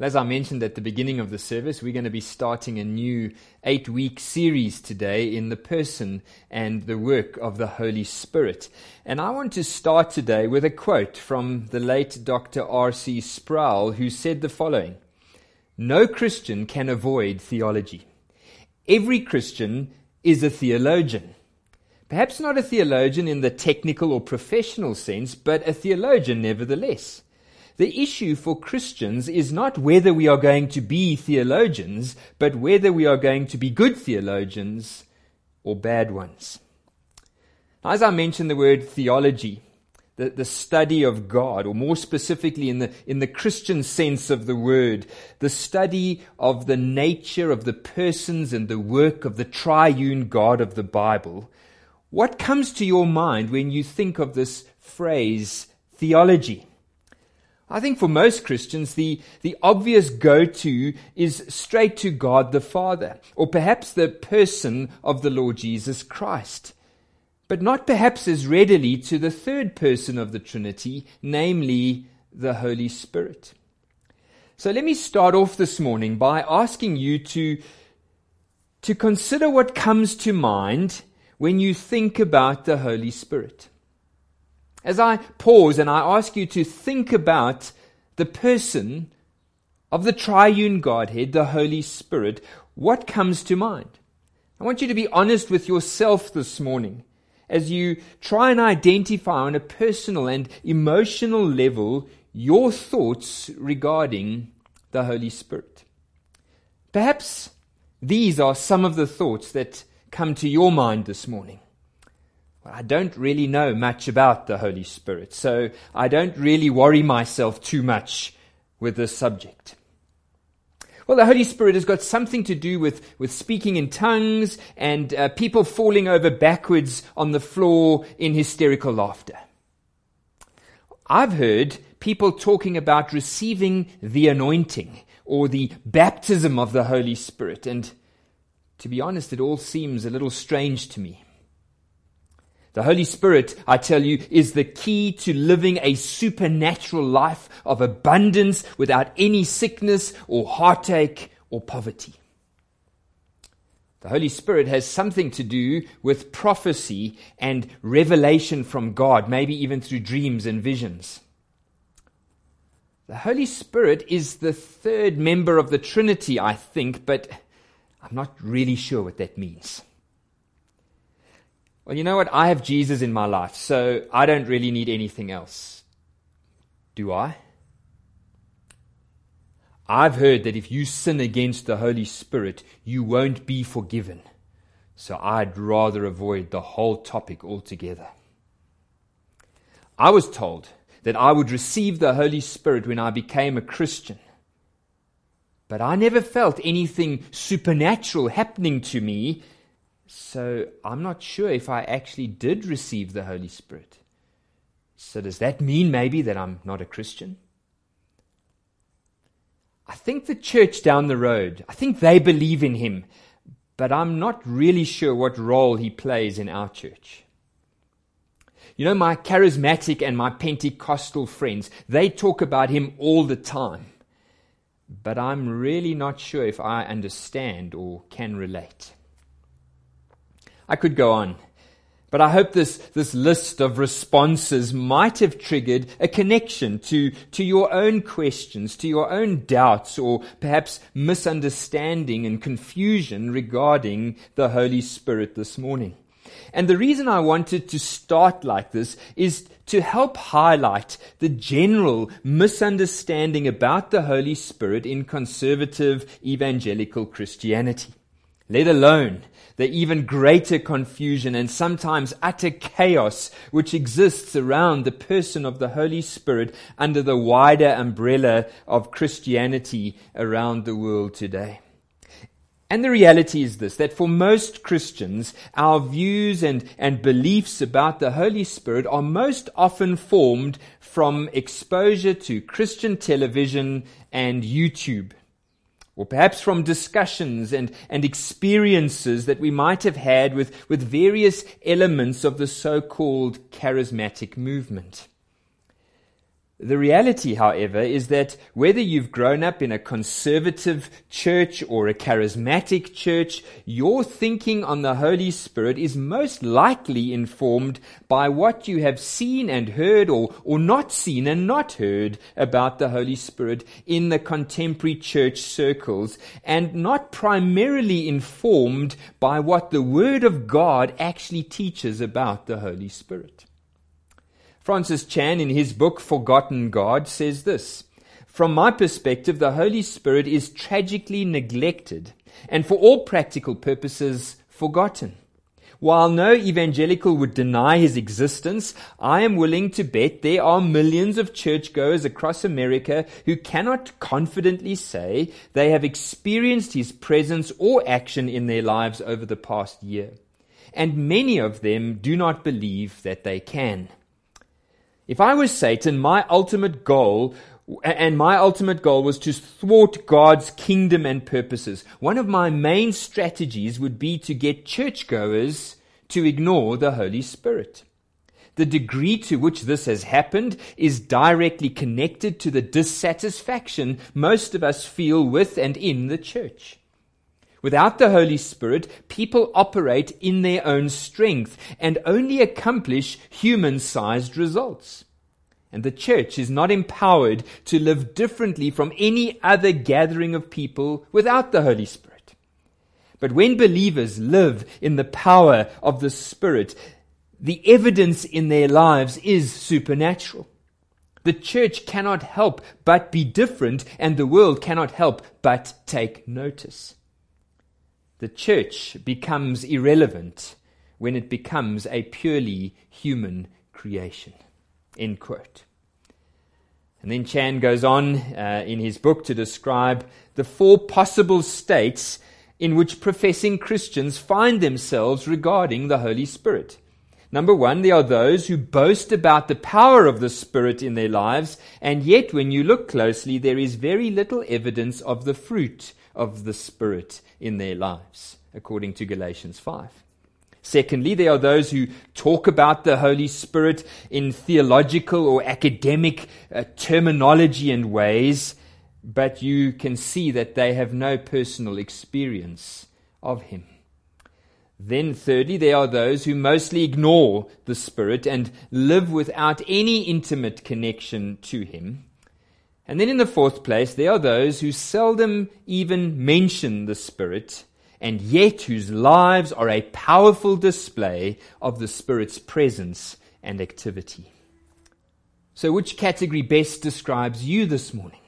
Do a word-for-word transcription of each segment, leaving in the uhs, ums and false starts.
As I mentioned at the beginning of the service, we're going to be starting a new eight-week series today in the person and the work of the Holy Spirit. And I want to start today with a quote from the late Doctor R C Sproul, who said the following: "No Christian can avoid theology. Every Christian is a theologian. Perhaps not a theologian in the technical or professional sense, but a theologian nevertheless. The issue for Christians is not whether we are going to be theologians, but whether we are going to be good theologians or bad ones." Now, as I mentioned, the word theology, the, the study of God, or more specifically in the, in the Christian sense of the word, the study of the nature of the persons and the work of the triune God of the Bible. What comes to your mind when you think of this phrase, theology? I think for most Christians, the, the obvious go-to is straight to God the Father, or perhaps the person of the Lord Jesus Christ, but not perhaps as readily to the third person of the Trinity, namely the Holy Spirit. So let me start off this morning by asking you to, to consider what comes to mind when you think about the Holy Spirit. As I pause and I ask you to think about the person of the triune Godhead, the Holy Spirit, what comes to mind? I want you to be honest with yourself this morning as you try and identify on a personal and emotional level your thoughts regarding the Holy Spirit. Perhaps these are some of the thoughts that come to your mind this morning. I don't really know much about the Holy Spirit, so I don't really worry myself too much with this subject. Well, the Holy Spirit has got something to do with, with speaking in tongues and uh, people falling over backwards on the floor in hysterical laughter. I've heard people talking about receiving the anointing or the baptism of the Holy Spirit, and to be honest, it all seems a little strange to me. The Holy Spirit, I tell you, is the key to living a supernatural life of abundance without any sickness or heartache or poverty. The Holy Spirit has something to do with prophecy and revelation from God, maybe even through dreams and visions. The Holy Spirit is the third member of the Trinity, I think, but I'm not really sure what that means. Well, you know what? I have Jesus in my life, so I don't really need anything else. Do I? I've heard that if you sin against the Holy Spirit, you won't be forgiven. So I'd rather avoid the whole topic altogether. I was told that I would receive the Holy Spirit when I became a Christian. But I never felt anything supernatural happening to me. So I'm not sure if I actually did receive the Holy Spirit. So does that mean maybe that I'm not a Christian? I think the church down the road, I think they believe in him, but I'm not really sure what role he plays in our church. You know, my charismatic and my Pentecostal friends, they talk about him all the time, but I'm really not sure if I understand or can relate. I could go on, but I hope this, this list of responses might have triggered a connection to, to your own questions, to your own doubts, or perhaps misunderstanding and confusion regarding the Holy Spirit this morning. And the reason I wanted to start like this is to help highlight the general misunderstanding about the Holy Spirit in conservative evangelical Christianity, let alone the even greater confusion and sometimes utter chaos which exists around the person of the Holy Spirit under the wider umbrella of Christianity around the world today. And the reality is this, that for most Christians, our views and, and beliefs about the Holy Spirit are most often formed from exposure to Christian television and YouTube, or perhaps from discussions and, and experiences that we might have had with, with various elements of the so-called charismatic movement. The reality, however, is that whether you've grown up in a conservative church or a charismatic church, your thinking on the Holy Spirit is most likely informed by what you have seen and heard or, or not seen and not heard about the Holy Spirit in the contemporary church circles, and not primarily informed by what the Word of God actually teaches about the Holy Spirit. Francis Chan, in his book Forgotten God, says this: "From my perspective, the Holy Spirit is tragically neglected and for all practical purposes forgotten. While no evangelical would deny his existence, I am willing to bet there are millions of churchgoers across America who cannot confidently say they have experienced his presence or action in their lives over the past year. And many of them do not believe that they can. If I was Satan, my ultimate goal, and my ultimate goal was to thwart God's kingdom and purposes, one of my main strategies would be to get churchgoers to ignore the Holy Spirit. The degree to which this has happened is directly connected to the dissatisfaction most of us feel with and in the church. Without the Holy Spirit, people operate in their own strength and only accomplish human-sized results. And the church is not empowered to live differently from any other gathering of people without the Holy Spirit. But when believers live in the power of the Spirit, the evidence in their lives is supernatural. The church cannot help but be different, and the world cannot help but take notice. The church becomes irrelevant when it becomes a purely human creation." End quote. And then Chan goes on uh, in his book to describe the four possible states in which professing Christians find themselves regarding the Holy Spirit. Number one, there are those who boast about the power of the Spirit in their lives, and yet when you look closely, there is very little evidence of the fruit of the Spirit in their lives, according to Galatians five. Secondly, there are those who talk about the Holy Spirit in theological or academic uh, terminology and ways, but you can see that they have no personal experience of Him. Then thirdly, there are those who mostly ignore the Spirit and live without any intimate connection to Him. And then in the fourth place, there are those who seldom even mention the Spirit, and yet whose lives are a powerful display of the Spirit's presence and activity. So which category best describes you this morning?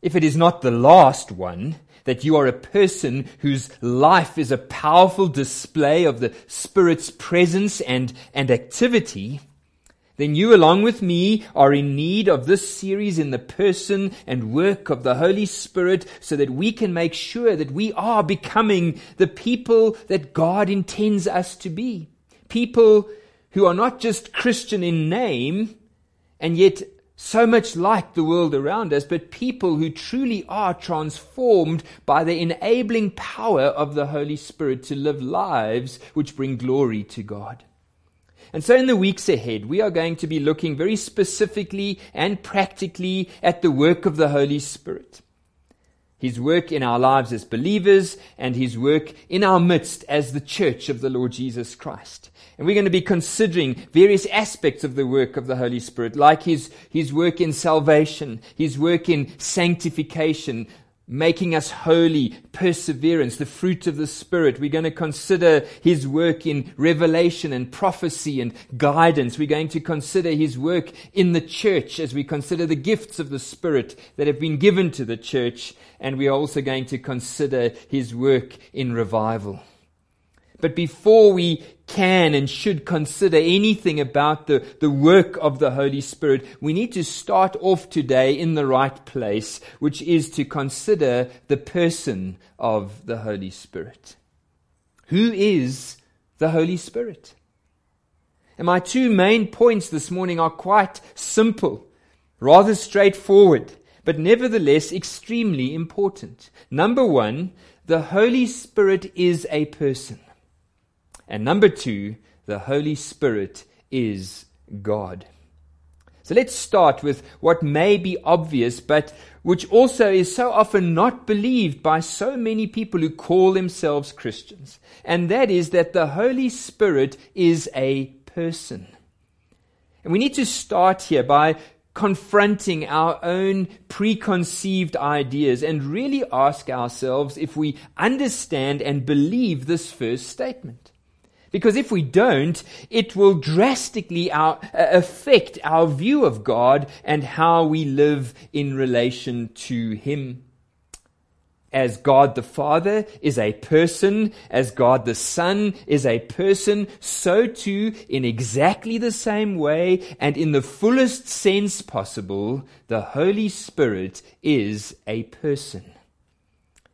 If it is not the last one, that you are a person whose life is a powerful display of the Spirit's presence and, and activity, then you, along with me, are in need of this series in the person and work of the Holy Spirit so that we can make sure that we are becoming the people that God intends us to be. People who are not just Christian in name and yet so much like the world around us, but people who truly are transformed by the enabling power of the Holy Spirit to live lives which bring glory to God. And so in the weeks ahead, we are going to be looking very specifically and practically at the work of the Holy Spirit. His work in our lives as believers and His work in our midst as the church of the Lord Jesus Christ. And we're going to be considering various aspects of the work of the Holy Spirit, like His, his work in salvation, His work in sanctification, making us holy, perseverance, the fruit of the Spirit. We're going to consider His work in revelation and prophecy and guidance. We're going to consider His work in the church as we consider the gifts of the Spirit that have been given to the church. And we are also going to consider His work in revival. But before we can and should consider anything about the, the work of the Holy Spirit, we need to start off today in the right place, which is to consider the person of the Holy Spirit. Who is the Holy Spirit? And my two main points this morning are quite simple, rather straightforward, but nevertheless extremely important. Number one, the Holy Spirit is a person. And number two, the Holy Spirit is God. So let's start with what may be obvious, but which also is so often not believed by so many people who call themselves Christians. And that is that the Holy Spirit is a person. And we need to start here by confronting our own preconceived ideas and really ask ourselves if we understand and believe this first statement. Because if we don't, it will drastically our, uh, affect our view of God and how we live in relation to Him. As God the Father is a person, as God the Son is a person, so too, in exactly the same way and in the fullest sense possible, the Holy Spirit is a person.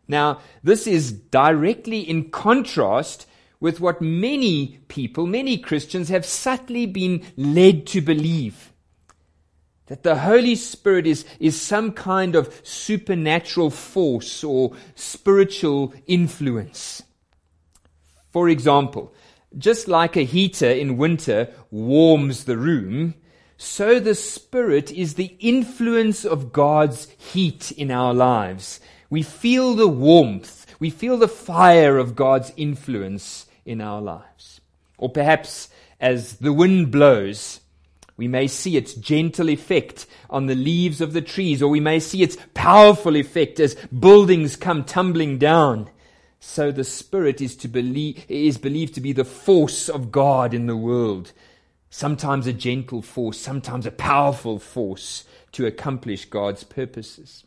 Now, this is directly in contrast with what many people, many Christians have subtly been led to believe. That the Holy Spirit is, is some kind of supernatural force or spiritual influence. For example, just like a heater in winter warms the room, so the Spirit is the influence of God's heat in our lives. We feel the warmth, we feel the fire of God's influence in our lives. Or perhaps as the wind blows, we may see its gentle effect on the leaves of the trees, or we may see its powerful effect as buildings come tumbling down. So the Spirit is to believe, is believed to be the force of God in the world. Sometimes a gentle force, sometimes a powerful force to accomplish God's purposes.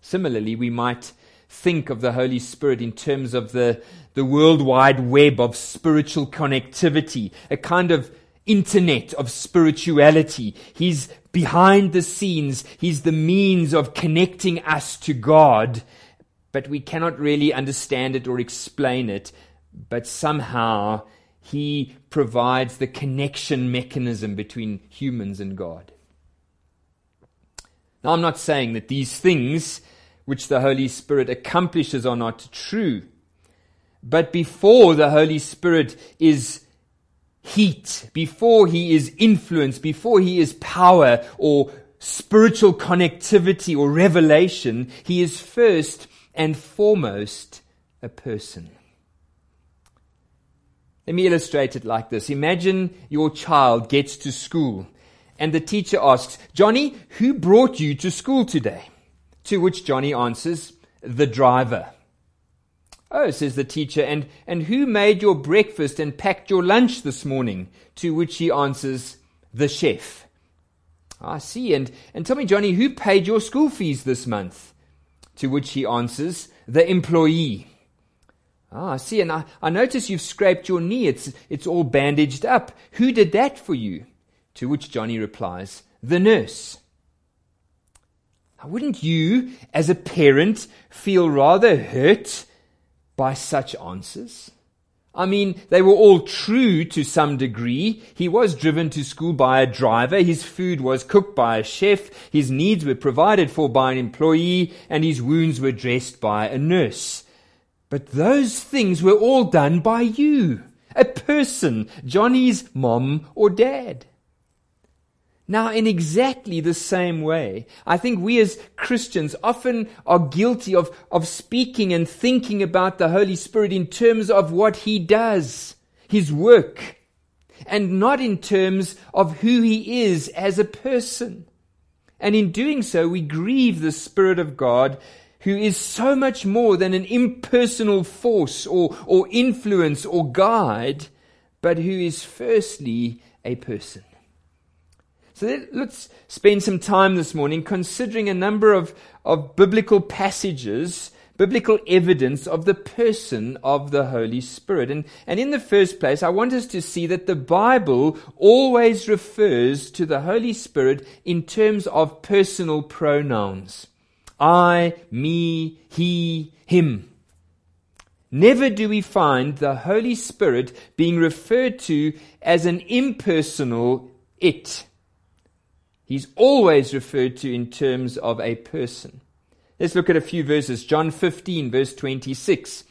Similarly, we might think of the Holy Spirit in terms of the, the worldwide web of spiritual connectivity, a kind of internet of spirituality. He's behind the scenes. He's the means of connecting us to God, but we cannot really understand it or explain it. But somehow He provides the connection mechanism between humans and God. Now, I'm not saying that these things which the Holy Spirit accomplishes are not true, but before the Holy Spirit is heat, before He is influence, before He is power or spiritual connectivity or revelation, He is first and foremost a person. Let me illustrate it like this. Imagine your child gets to school and the teacher asks, "Johnny, who brought you to school today?" To which Johnny answers, "The driver." "Oh," says the teacher, and, and who made your breakfast and packed your lunch this morning?" To which he answers, "The chef." "I see. And, and tell me, Johnny, who paid your school fees this month?" To which he answers, "The employee." "Ah, I see. And I, I notice you've scraped your knee. It's, it's all bandaged up. Who did that for you?" To which Johnny replies, "The nurse." Now, wouldn't you, as a parent, feel rather hurt by such answers? I mean, they were all true to some degree. He was driven to school by a driver. His food was cooked by a chef. His needs were provided for by an employee. And his wounds were dressed by a nurse. But those things were all done by you, a person, Johnny's mom or dad. Now, in exactly the same way, I think we as Christians often are guilty of, of speaking and thinking about the Holy Spirit in terms of what He does, His work, and not in terms of who He is as a person. And in doing so, we grieve the Spirit of God, who is so much more than an impersonal force or, or influence or guide, but who is firstly a person. So let's spend some time this morning considering a number of, of biblical passages, biblical evidence of the person of the Holy Spirit. And, and in the first place, I want us to see that the Bible always refers to the Holy Spirit in terms of personal pronouns. I, me, he, him. Never do we find the Holy Spirit being referred to as an impersonal it. He's always referred to in terms of a person. Let's look at a few verses. John fifteen, verse twenty-six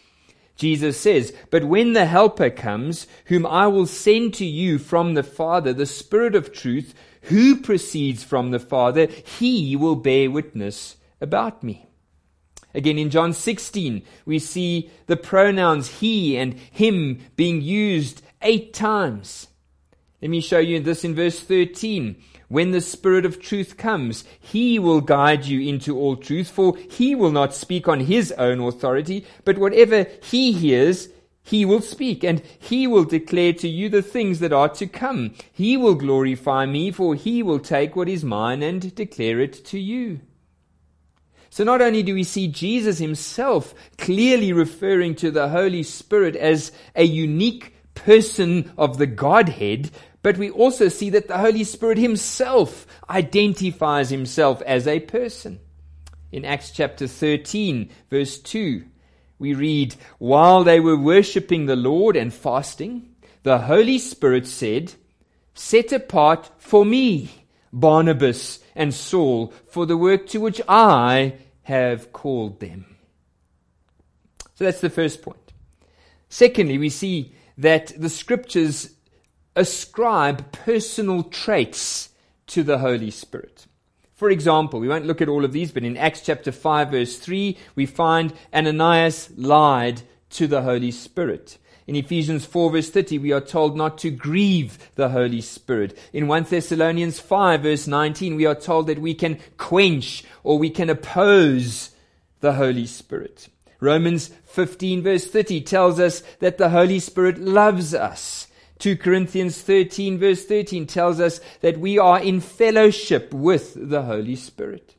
Jesus says, "But when the Helper comes, whom I will send to you from the Father, the Spirit of truth, who proceeds from the Father, he will bear witness about me." Again, in John sixteen, we see the pronouns he and him being used eight times. Let me show you this in verse thirteen. "When the Spirit of truth comes, he will guide you into all truth, for he will not speak on his own authority, but whatever he hears, he will speak, and he will declare to you the things that are to come. He will glorify me, for he will take what is mine and declare it to you." So not only do we see Jesus himself clearly referring to the Holy Spirit as a unique person of the Godhead, but we also see that the Holy Spirit himself identifies himself as a person. In Acts chapter thirteen, verse two, we read, "While they were worshipping the Lord and fasting, the Holy Spirit said, 'Set apart for me Barnabas and Saul for the work to which I have called them.'" So that's the first point. Secondly, we see that the Scriptures ascribe personal traits to the Holy Spirit. For example, we won't look at all of these, but in Acts chapter five, verse three, we find Ananias lied to the Holy Spirit. In Ephesians four, verse thirty, we are told not to grieve the Holy Spirit. In First Thessalonians five, verse nineteen, we are told that we can quench or we can oppose the Holy Spirit. Romans fifteen, verse thirty tells us that the Holy Spirit loves us. Second Corinthians thirteen, verse thirteen tells us that we are in fellowship with the Holy Spirit.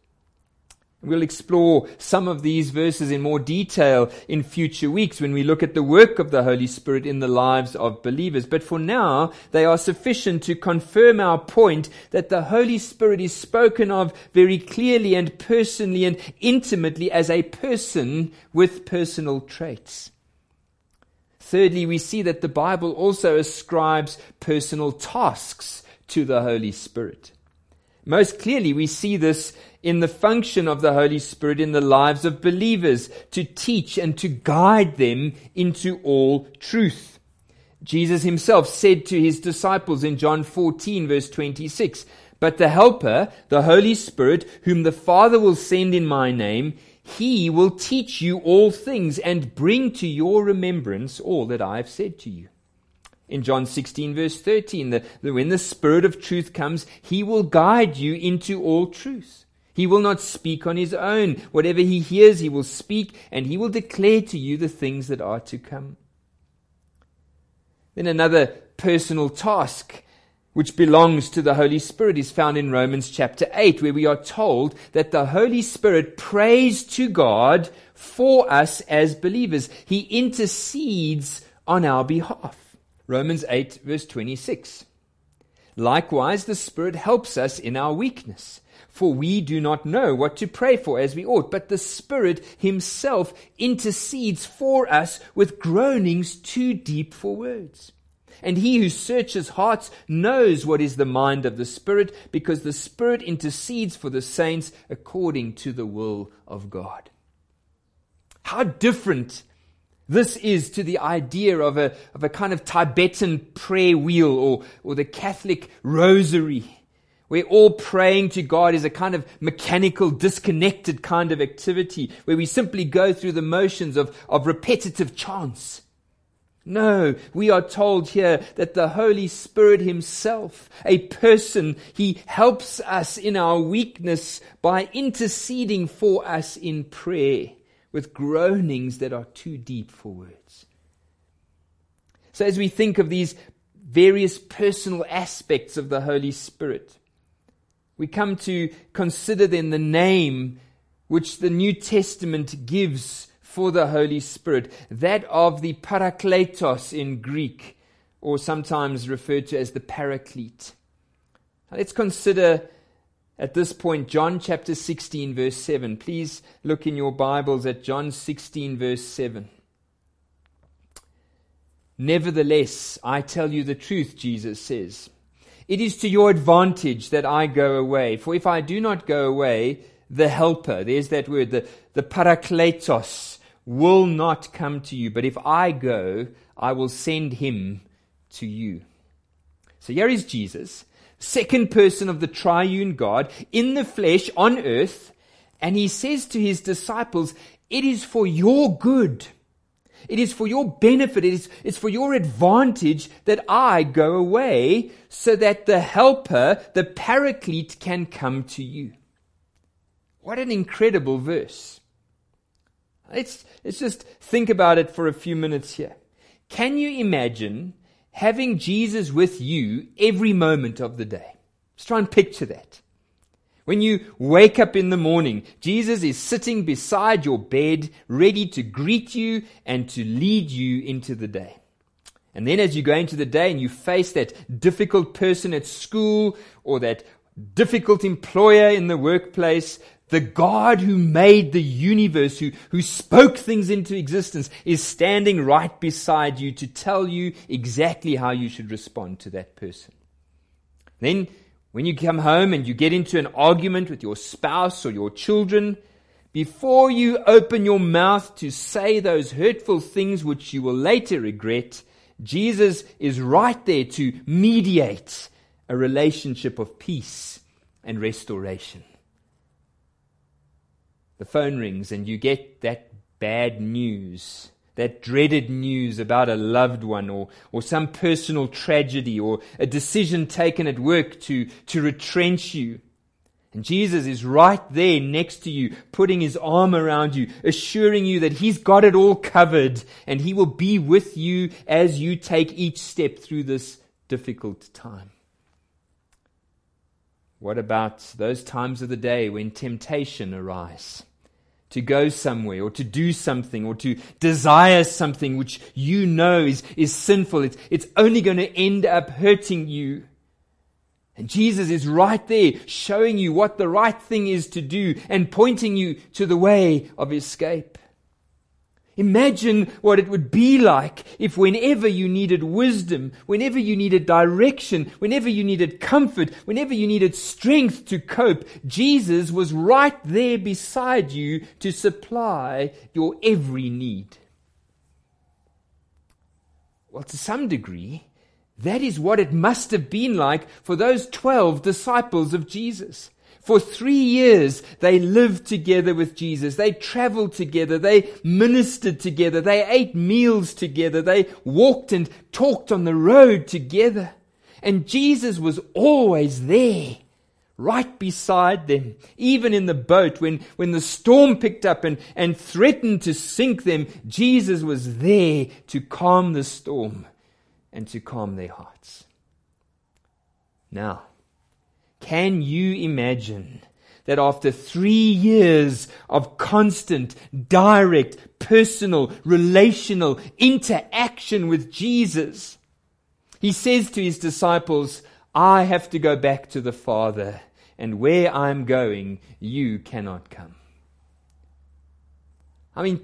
We'll explore some of these verses in more detail in future weeks when we look at the work of the Holy Spirit in the lives of believers. But for now, they are sufficient to confirm our point that the Holy Spirit is spoken of very clearly and personally and intimately as a person with personal traits. Thirdly, we see that the Bible also ascribes personal tasks to the Holy Spirit. Most clearly, we see this in the function of the Holy Spirit in the lives of believers to teach and to guide them into all truth. Jesus himself said to his disciples in John fourteen, verse twenty-six, "But the Helper, the Holy Spirit, whom the Father will send in my name, he will teach you all things and bring to your remembrance all that I have said to you." In John sixteen, verse thirteen, the, the, when the Spirit of truth comes, he will guide you into all truth. He will not speak on his own. Whatever he hears, he will speak, and he will declare to you the things that are to come. Then another personal task which belongs to the Holy Spirit is found in Romans chapter eight, where we are told that the Holy Spirit prays to God for us as believers. He intercedes on our behalf. Romans eight, verse twenty-six. "Likewise, the Spirit helps us in our weakness, for we do not know what to pray for as we ought, but the Spirit himself intercedes for us with groanings too deep for words. And he who searches hearts knows what is the mind of the Spirit, because the Spirit intercedes for the saints according to the will of God." How different this is to the idea of a, of a kind of Tibetan prayer wheel or, or the Catholic rosary, where all praying to God is a kind of mechanical, disconnected kind of activity, where we simply go through the motions of, of repetitive chants. No, we are told here that the Holy Spirit himself, a person, he helps us in our weakness by interceding for us in prayer with groanings that are too deep for words. So as we think of these various personal aspects of the Holy Spirit, we come to consider then the name which the New Testament gives for the Holy Spirit, that of the Parakletos in Greek, or sometimes referred to as the Paraclete. Now let's consider at this point John chapter sixteen, verse seven. Please look in your Bibles at John sixteen, verse seven. "Nevertheless, I tell you the truth," Jesus says. "It is to your advantage that I go away, for if I do not go away, the Helper," there's that word, the, the Parakletos, will not come to you, but if I go, I will send him to you. So here is Jesus, second person of the triune God, in the flesh, on earth, and he says to his disciples, it is for your good. It is for your benefit. It is, it's for your advantage that I go away, so that the helper, the paraclete, can come to you. What an incredible verse. Let's, let's just think about it for a few minutes here. Can you imagine having Jesus with you every moment of the day? Let's try and picture that. When you wake up in the morning, Jesus is sitting beside your bed, ready to greet you and to lead you into the day. And then as you go into the day and you face that difficult person at school or that difficult employer in the workplace, the God who made the universe, who, who spoke things into existence, is standing right beside you to tell you exactly how you should respond to that person. Then when you come home and you get into an argument with your spouse or your children, before you open your mouth to say those hurtful things which you will later regret, Jesus is right there to mediate a relationship of peace and restoration. The phone rings and you get that bad news, that dreaded news about a loved one or, or some personal tragedy or a decision taken at work to, to retrench you. And Jesus is right there next to you, putting his arm around you, assuring you that he's got it all covered and he will be with you as you take each step through this difficult time. What about those times of the day when temptation arises? To go somewhere or to do something or to desire something which you know is, is sinful. It's, it's only going to end up hurting you. And Jesus is right there showing you what the right thing is to do and pointing you to the way of escape. Imagine what it would be like if whenever you needed wisdom, whenever you needed direction, whenever you needed comfort, whenever you needed strength to cope, Jesus was right there beside you to supply your every need. Well, to some degree, that is what it must have been like for those twelve disciples of Jesus. For three years, they lived together with Jesus. They traveled together. They ministered together. They ate meals together. They walked and talked on the road together. And Jesus was always there, right beside them, even in the boat. When, when the storm picked up and, and threatened to sink them, Jesus was there to calm the storm and to calm their hearts. Now, can you imagine that after three years of constant, direct, personal, relational interaction with Jesus, he says to his disciples, I have to go back to the Father, and where I'm going, you cannot come. I mean,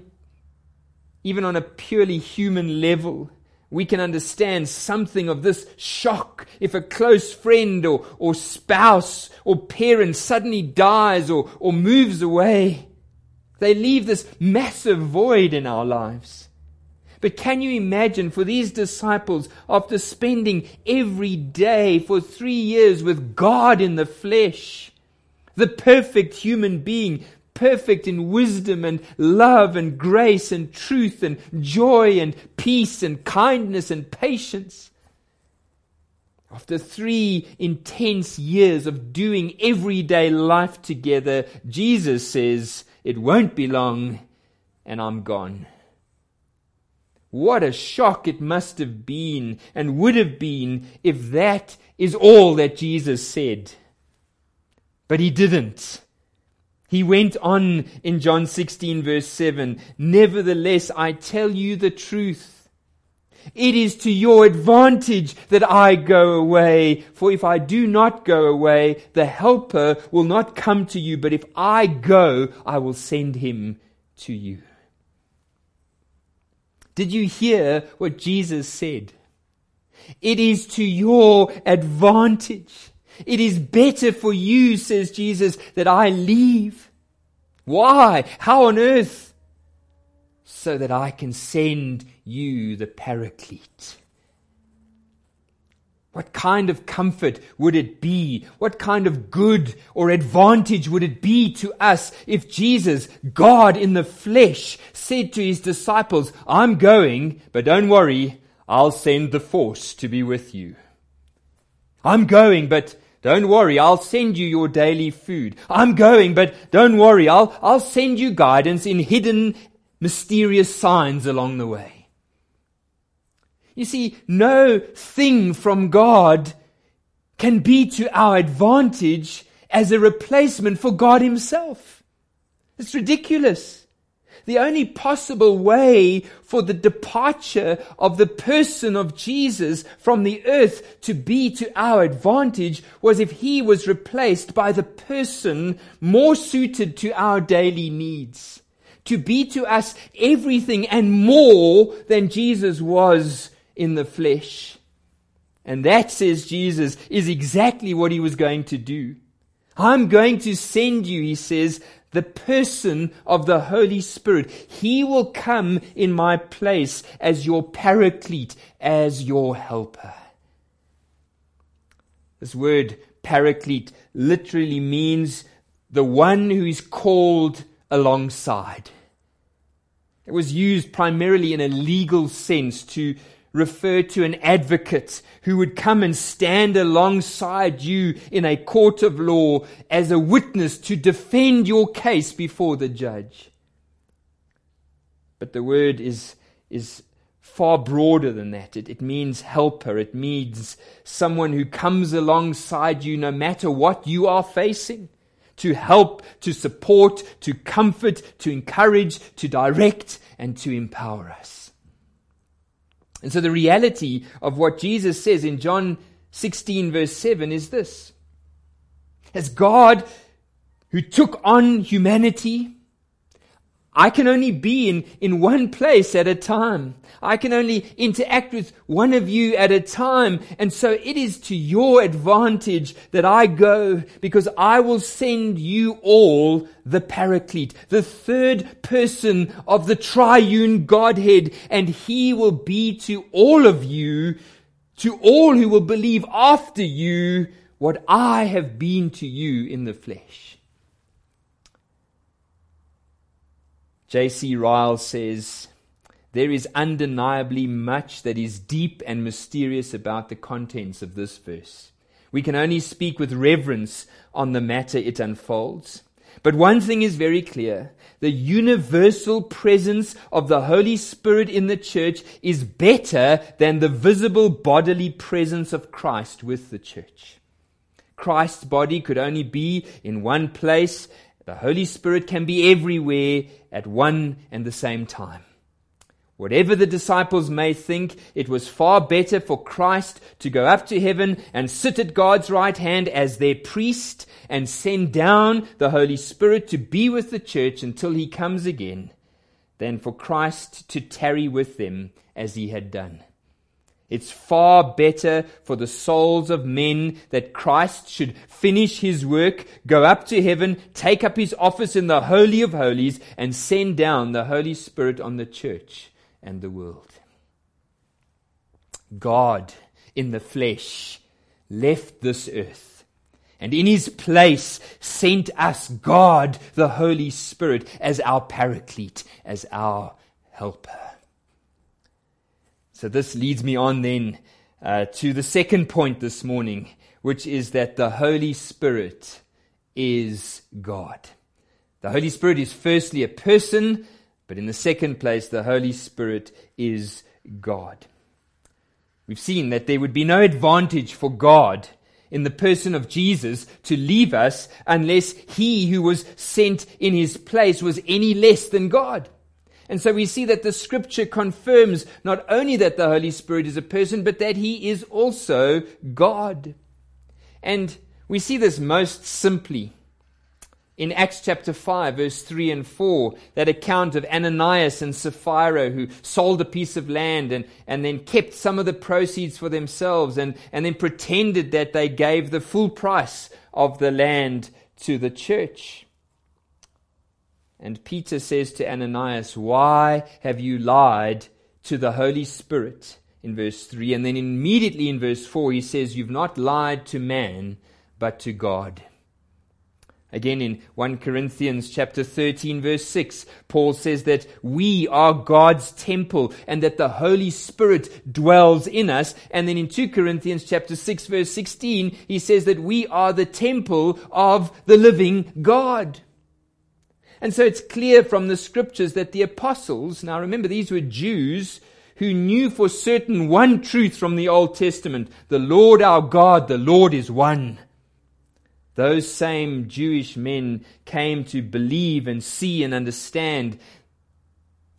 even on a purely human level, we can understand something of this shock if a close friend or, or spouse or parent suddenly dies or, or moves away. They leave this massive void in our lives. But can you imagine for these disciples, after spending every day for three years with God in the flesh, the perfect human being, perfect in wisdom and love and grace and truth and joy and peace and kindness and patience. After three intense years of doing everyday life together, Jesus says, it won't be long and I'm gone. What a shock it must have been and would have been if that is all that Jesus said. But he didn't. He went on in John sixteen verse seven, nevertheless, I tell you the truth. It is to your advantage that I go away. For if I do not go away, the helper will not come to you. But if I go, I will send him to you. Did you hear what Jesus said? It is to your advantage. It is better for you, says Jesus, that I leave. Why? How on earth? so that I can send you the Paraclete. What kind of comfort would it be? What kind of good or advantage would it be to us if Jesus, God in the flesh, said to his disciples, I'm going, but don't worry, I'll send the force to be with you. I'm going, but don't worry, I'll send you your daily food. I'm going, but don't worry, I'll, I'll send you guidance in hidden, mysterious signs along the way. You see, no thing from God can be to our advantage as a replacement for God himself. It's ridiculous. The only possible way for the departure of the person of Jesus from the earth to be to our advantage was if he was replaced by the person more suited to our daily needs, to be to us everything and more than Jesus was in the flesh. And that, says Jesus, is exactly what he was going to do. I'm going to send you, he says, the person of the Holy Spirit. He will come in my place as your Paraclete, as your helper. This word Paraclete literally means the one who is called alongside. It was used primarily in a legal sense to refer to an advocate who would come and stand alongside you in a court of law as a witness to defend your case before the judge. But the word is, is far broader than that. It, it means helper. It means someone who comes alongside you no matter what you are facing, to help, to support, to comfort, to encourage, to direct, and to empower us. And so the reality of what Jesus says in John sixteen verse seven is this. As God who took on humanity, I can only be in, in one place at a time. I can only interact with one of you at a time. And so it is to your advantage that I go, because I will send you all the Paraclete, the third person of the triune Godhead, and he will be to all of you, to all who will believe after you, what I have been to you in the flesh. J C Ryle says, there is undeniably much that is deep and mysterious about the contents of this verse. We can only speak with reverence on the matter it unfolds. But one thing is very clear. The universal presence of the Holy Spirit in the church is better than the visible bodily presence of Christ with the church. Christ's body could only be in one place. The Holy Spirit can be everywhere at one and the same time. Whatever the disciples may think, it was far better for Christ to go up to heaven and sit at God's right hand as their priest and send down the Holy Spirit to be with the church until he comes again, than for Christ to tarry with them as he had done. It's far better for the souls of men that Christ should finish his work, go up to heaven, take up his office in the Holy of Holies, and send down the Holy Spirit on the church and the world. God in the flesh left this earth, and in his place sent us God, the Holy Spirit, as our Paraclete, as our helper. So this leads me on then uh, to the second point this morning, which is that the Holy Spirit is God. The Holy Spirit is firstly a person, but in the second place, the Holy Spirit is God. We've seen that there would be no advantage for God in the person of Jesus to leave us unless he who was sent in his place was any less than God. And so we see that the scripture confirms not only that the Holy Spirit is a person, but that he is also God. And we see this most simply in Acts chapter five, verse three and four, that account of Ananias and Sapphira who sold a piece of land and, and then kept some of the proceeds for themselves and, and then pretended that they gave the full price of the land to the church. And Peter says to Ananias, why have you lied to the Holy Spirit? In verse three. And then immediately in verse four he says, you've not lied to man, but to God. Again, in First Corinthians chapter thirteen, verse six, Paul says that we are God's temple and that the Holy Spirit dwells in us. And then in Second Corinthians chapter six, verse sixteen, he says that we are the temple of the living God. And so it's clear from the scriptures that the apostles, now remember these were Jews who knew for certain one truth from the Old Testament, the Lord our God, the Lord is one. Those same Jewish men came to believe and see and understand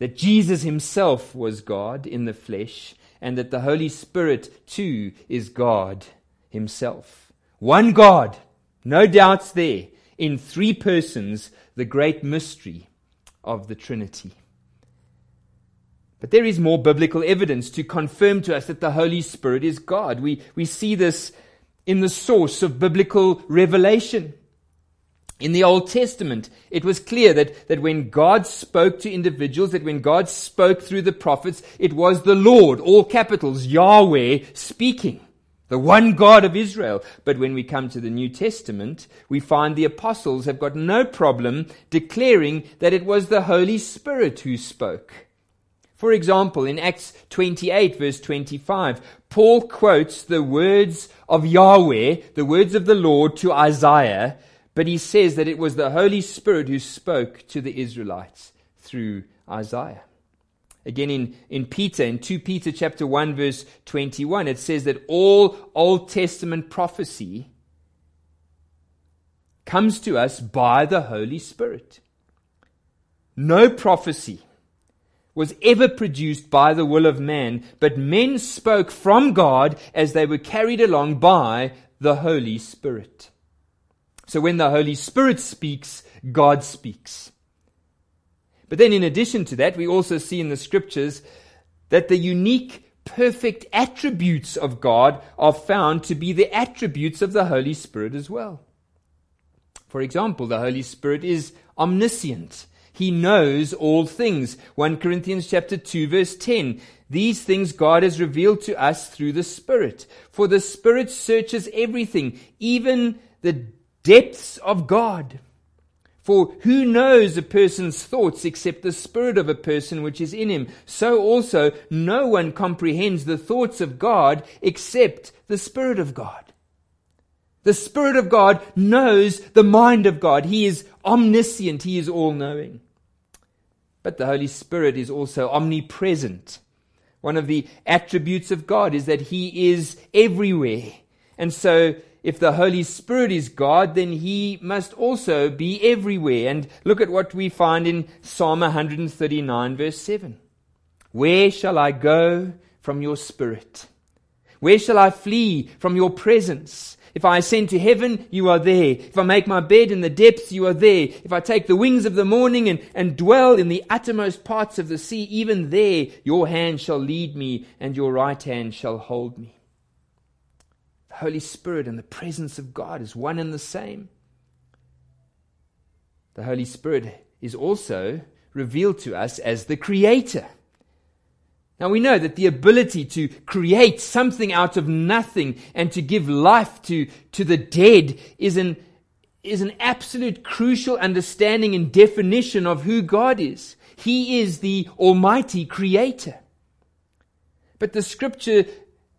that Jesus himself was God in the flesh and that the Holy Spirit too is God himself. One God, no doubts there, in three persons, the great mystery of the Trinity. But there is more biblical evidence to confirm to us that the Holy Spirit is God. We, we see this in the source of biblical revelation. In the Old Testament, it was clear that, that when God spoke to individuals, that when God spoke through the prophets, it was the Lord, all capitals, Yahweh, speaking, the one God of Israel. But when we come to the New Testament, we find the apostles have got no problem declaring that it was the Holy Spirit who spoke. For example, in Acts twenty-eight, verse twenty-five, Paul quotes the words of Yahweh, the words of the Lord to Isaiah, but he says that it was the Holy Spirit who spoke to the Israelites through Isaiah. Again, in, in Peter, in Second Peter chapter one, verse twenty-one, it says that all Old Testament prophecy comes to us by the Holy Spirit. No prophecy was ever produced by the will of man, but men spoke from God as they were carried along by the Holy Spirit. So when the Holy Spirit speaks, God speaks. But then in addition to that, we also see in the scriptures that the unique, perfect attributes of God are found to be the attributes of the Holy Spirit as well. For example, the Holy Spirit is omniscient. He knows all things. First Corinthians chapter two, verse ten. These things God has revealed to us through the Spirit. For the Spirit searches everything, even the depths of God. For who knows a person's thoughts except the spirit of a person which is in him? So also no one comprehends the thoughts of God except the Spirit of God. The Spirit of God knows the mind of God. He is omniscient. He is all-knowing. But the Holy Spirit is also omnipresent. One of the attributes of God is that He is everywhere. And so if the Holy Spirit is God, then He must also be everywhere. And look at what we find in Psalm one thirty-nine, verse seven. Where shall I go from your Spirit? Where shall I flee from your presence? If I ascend to heaven, you are there. If I make my bed in the depths, you are there. If I take the wings of the morning and, and dwell in the uttermost parts of the sea, even there your hand shall lead me and your right hand shall hold me. The Holy Spirit and the presence of God is one and the same. The Holy Spirit is also revealed to us as the Creator. Now we know that the ability to create something out of nothing and to give life to, to the dead is an, is an absolute crucial understanding and definition of who God is. He is the Almighty Creator. But the Scripture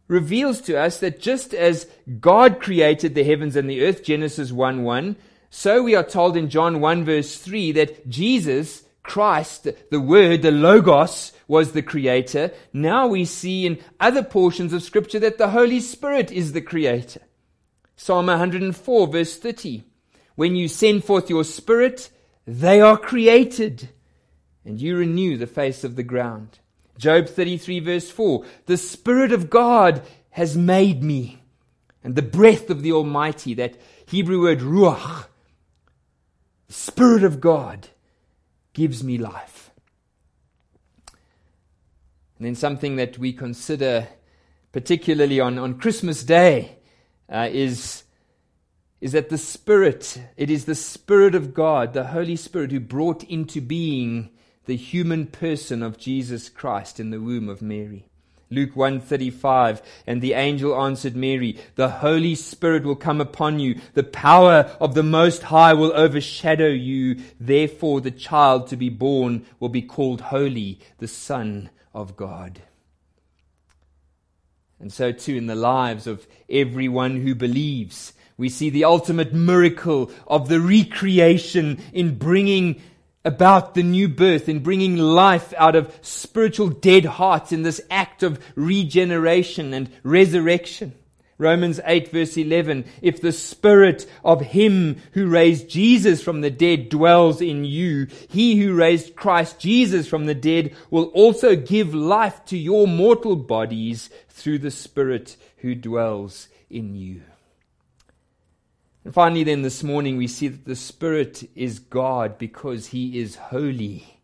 reveals to us that just as God created the heavens and the earth, Genesis one one, so we are told in John one verse three that Jesus, Christ, the Word, the Logos, was the Creator. Now we see in other portions of Scripture that the Holy Spirit is the Creator. Psalm one oh four, verse thirty. When you send forth your Spirit, they are created, and you renew the face of the ground. Job thirty-three, verse four. The Spirit of God has made me, and the breath of the Almighty, that Hebrew word ruach, the Spirit of God, gives me life. And then something that we consider particularly on, on Christmas Day uh, is, is that the Spirit, it is the Spirit of God, the Holy Spirit, who brought into being the human person of Jesus Christ in the womb of Mary. Luke one thirty-five, and the angel answered Mary, the Holy Spirit will come upon you. The power of the Most High will overshadow you. Therefore, the child to be born will be called Holy, the Son of God. And so too in the lives of everyone who believes, we see the ultimate miracle of the recreation in bringing about the new birth, in bringing life out of spiritual dead hearts in this act of regeneration and resurrection. Romans eight verse eleven, if the Spirit of Him who raised Jesus from the dead dwells in you, He who raised Christ Jesus from the dead will also give life to your mortal bodies through the Spirit who dwells in you. And finally then this morning we see that the Spirit is God because He is holy.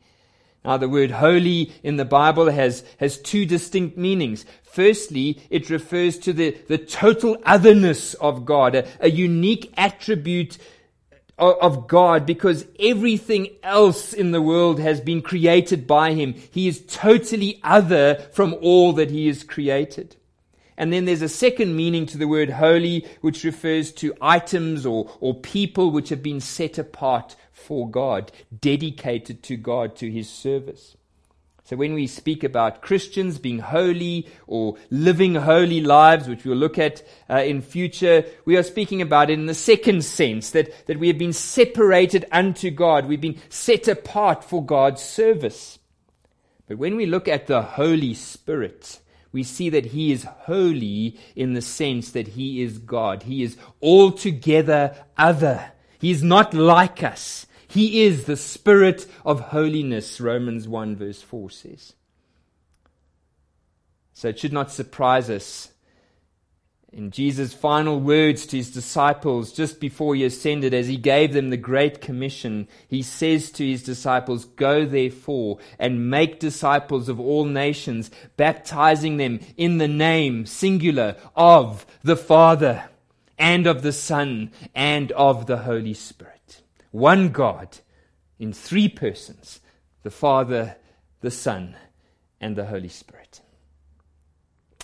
Now the word holy in the Bible has, has two distinct meanings. Firstly, it refers to the, the total otherness of God, a, a unique attribute of, of God because everything else in the world has been created by Him. He is totally other from all that He has created. And then there's a second meaning to the word holy, which refers to items or, or people which have been set apart for God, dedicated to God, to His service. So when we speak about Christians being holy or living holy lives, which we'll look at uh, in future, we are speaking about it in the second sense, that, that we have been separated unto God. We've been set apart for God's service. But when we look at the Holy Spirit, we see that He is holy in the sense that He is God. He is altogether other. He is not like us. He is the Spirit of holiness, Romans one verse four says. So it should not surprise us. In Jesus' final words to His disciples just before He ascended, as He gave them the Great Commission, He says to His disciples, go therefore and make disciples of all nations, baptizing them in the name, singular, of the Father and of the Son and of the Holy Spirit. One God in three persons, the Father, the Son, and the Holy Spirit.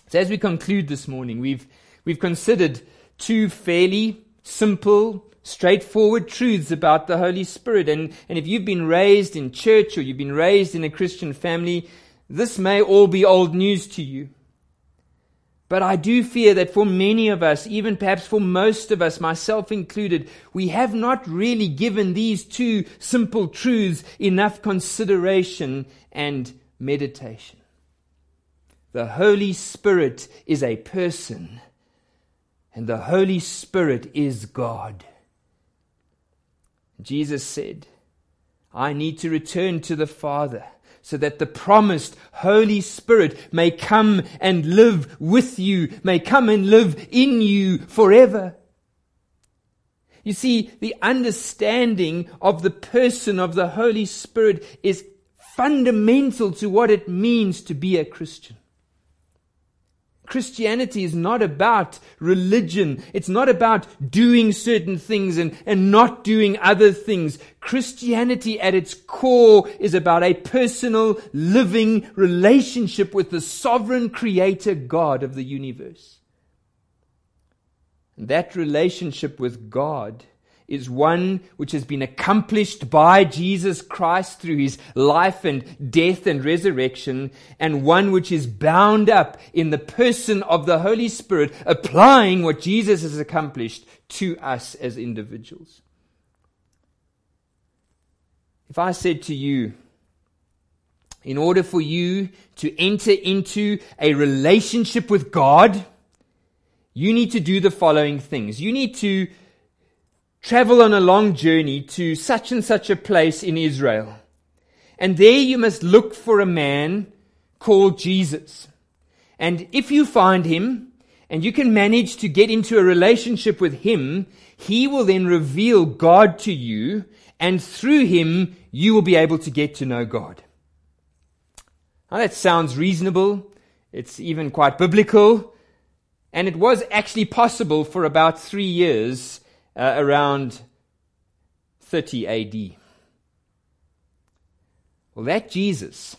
So as we conclude this morning, we've We've considered two fairly simple, straightforward truths about the Holy Spirit. And, and if you've been raised in church or you've been raised in a Christian family, this may all be old news to you. But I do fear that for many of us, even perhaps for most of us, myself included, we have not really given these two simple truths enough consideration and meditation. The Holy Spirit is a person. And the Holy Spirit is God. Jesus said, I need to return to the Father so that the promised Holy Spirit may come and live with you, may come and live in you forever. You see, the understanding of the person of the Holy Spirit is fundamental to what it means to be a Christian. Christianity is not about religion. It's not about doing certain things and, and not doing other things. Christianity at its core is about a personal, living relationship with the sovereign creator God of the universe. And that relationship with God is one which has been accomplished by Jesus Christ through His life and death and resurrection, and one which is bound up in the person of the Holy Spirit, applying what Jesus has accomplished to us as individuals. If I said to you, in order for you to enter into a relationship with God, you need to do the following things. You need to travel on a long journey to such and such a place in Israel. And there you must look for a man called Jesus. And if you find him and you can manage to get into a relationship with him, he will then reveal God to you. And through him, you will be able to get to know God. Now that sounds reasonable. It's even quite biblical. And it was actually possible for about three years uh, around thirty A D. Well, that Jesus,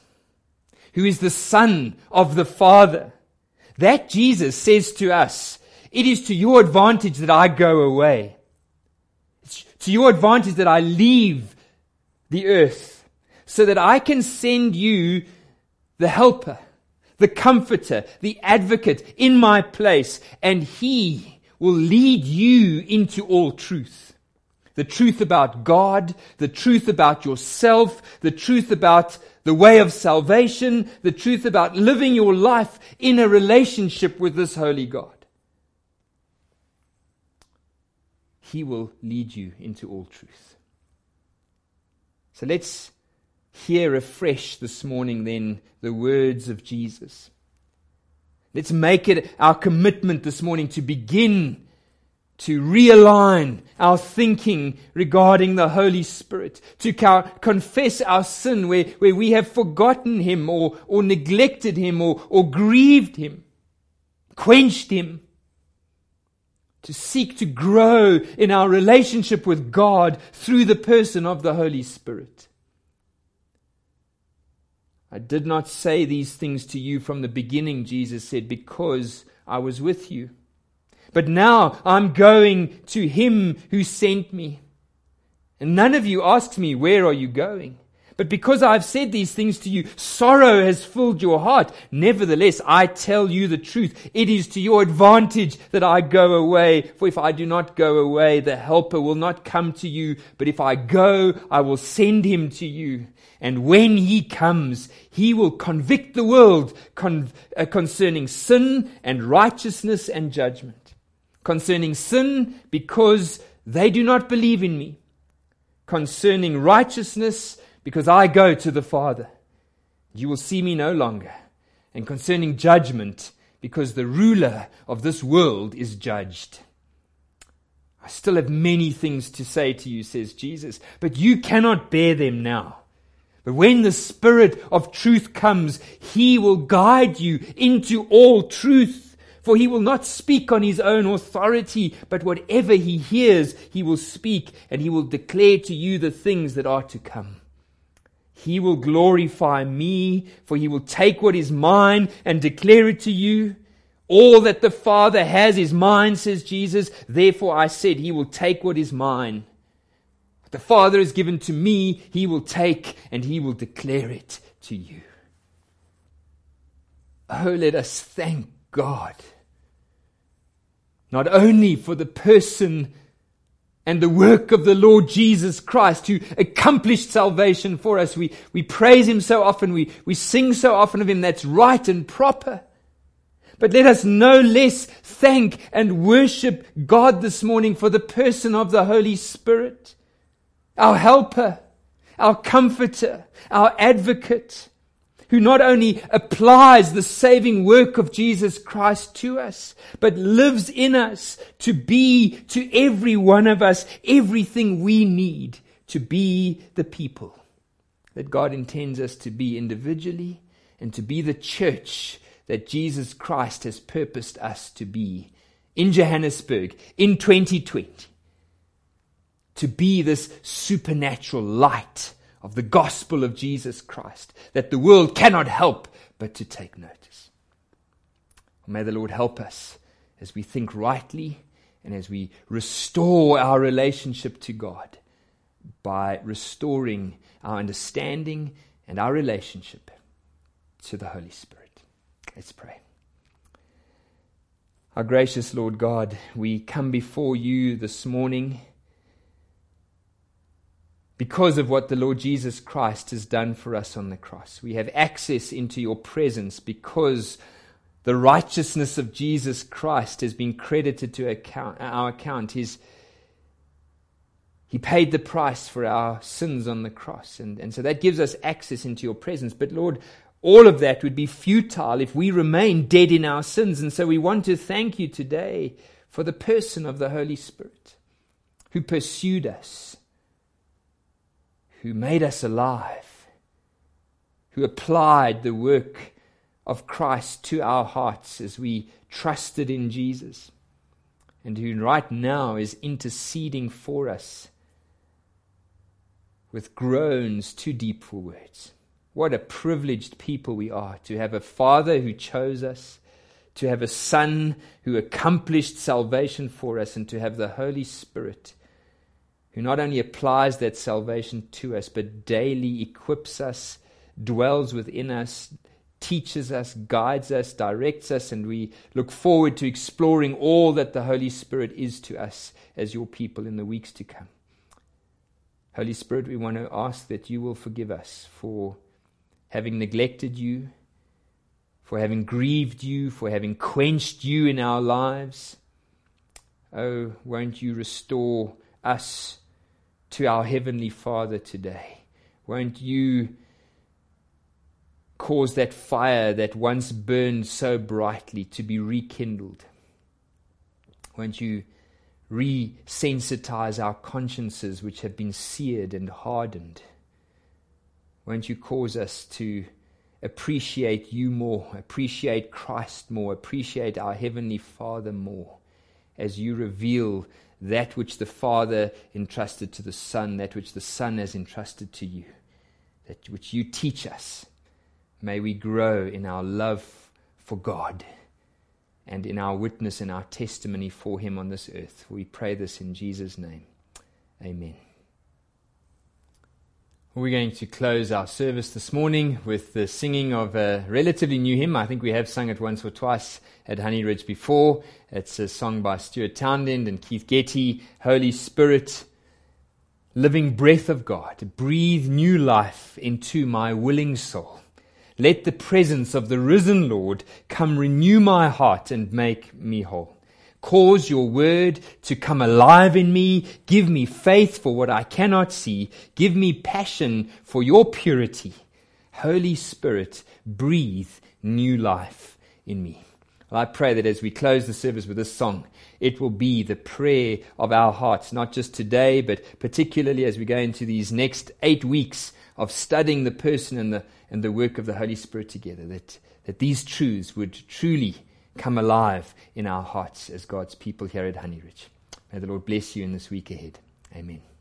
who is the Son of the Father, that Jesus says to us, it is to your advantage that I go away. It's to your advantage that I leave the earth so that I can send you the helper, the comforter, the advocate in my place, and he will lead you into all truth. The truth about God, the truth about yourself, the truth about the way of salvation, the truth about living your life in a relationship with this holy God. He will lead you into all truth. So let's hear afresh this morning then the words of Jesus. Let's make it our commitment this morning to begin to realign our thinking regarding the Holy Spirit, to co- confess our sin where, where we have forgotten Him or, or neglected Him or, or grieved Him, quenched Him, to seek to grow in our relationship with God through the person of the Holy Spirit. I did not say these things to you from the beginning, Jesus said, because I was with you. But now I'm going to Him who sent me. And none of you asks me, where are you going? But because I've said these things to you, sorrow has filled your heart. Nevertheless, I tell you the truth. It is to your advantage that I go away. For if I do not go away, the Helper will not come to you. But if I go, I will send Him to you. And when He comes, He will convict the world con- uh, concerning sin and righteousness and judgment. Concerning sin, because they do not believe in me. Concerning righteousness, because I go to the Father. You will see me no longer. And concerning judgment, because the ruler of this world is judged. I still have many things to say to you, says Jesus, but you cannot bear them now. But when the Spirit of truth comes, He will guide you into all truth. For He will not speak on His own authority, but whatever He hears, He will speak, and He will declare to you the things that are to come. He will glorify me, for He will take what is mine and declare it to you. All that the Father has is mine, says Jesus. Therefore I said, He will take what is mine. What the Father has given to me, He will take, and He will declare it to you. Oh, let us thank God. Not only for the person and the work of the Lord Jesus Christ who accomplished salvation for us. We, we praise Him so often. We, we sing so often of Him. That's right and proper. But let us no less thank and worship God this morning for the person of the Holy Spirit, our helper, our comforter, our advocate, who not only applies the saving work of Jesus Christ to us, but lives in us to be to every one of us everything we need to be the people that God intends us to be individually and to be the church that Jesus Christ has purposed us to be in Johannesburg in twenty twenty, to be this supernatural light of the gospel of Jesus Christ, that the world cannot help but to take notice. May the Lord help us as we think rightly and as we restore our relationship to God by restoring our understanding and our relationship to the Holy Spirit. Let's pray. Our gracious Lord God, we come before you this morning because of what the Lord Jesus Christ has done for us on the cross. We have access into your presence because the righteousness of Jesus Christ has been credited to account, our account. His, he paid the price for our sins on the cross. And, and so that gives us access into your presence. But Lord, all of that would be futile if we remain dead in our sins. And so we want to thank you today for the person of the Holy Spirit who pursued us, who made us alive, who applied the work of Christ to our hearts as we trusted in Jesus. and who right now is interceding for us with groans too deep for words. What a privileged people we are to have a Father who chose us, to have a Son who accomplished salvation for us, and to have the Holy Spirit who not only applies that salvation to us, but daily equips us, dwells within us, teaches us, guides us, directs us, and we look forward to exploring all that the Holy Spirit is to us as your people in the weeks to come. Holy Spirit, we want to ask that you will forgive us for having neglected you, for having grieved you, for having quenched you in our lives. Oh, won't you restore us to our Heavenly Father today? Won't you cause that fire that once burned so brightly to be rekindled? Won't you resensitize our consciences which have been seared and hardened? Won't you cause us to appreciate you more, appreciate Christ more, appreciate our Heavenly Father more, as you reveal that which the Father entrusted to the Son, that which the Son has entrusted to you, that which you teach us. May we grow in our love for God and in our witness and our testimony for Him on this earth. We pray this in Jesus' name. Amen. We're going to close our service this morning with the singing of a relatively new hymn. I think we have sung it once or twice at Honey Ridge before. It's a song by Stuart Townend and Keith Getty, Holy Spirit, living breath of God, breathe new life into my willing soul. Let the presence of the risen Lord come renew my heart and make me whole. Cause your word to come alive in me. Give me faith for what I cannot see. Give me passion for your purity. Holy Spirit, breathe new life in me. Well, I pray that as we close the service with this song, it will be the prayer of our hearts, not just today, but particularly as we go into these next eight weeks of studying the person and the and the work of the Holy Spirit together, that, that these truths would truly come alive in our hearts as God's people here at Honey Ridge. May the Lord bless you in this week ahead. Amen.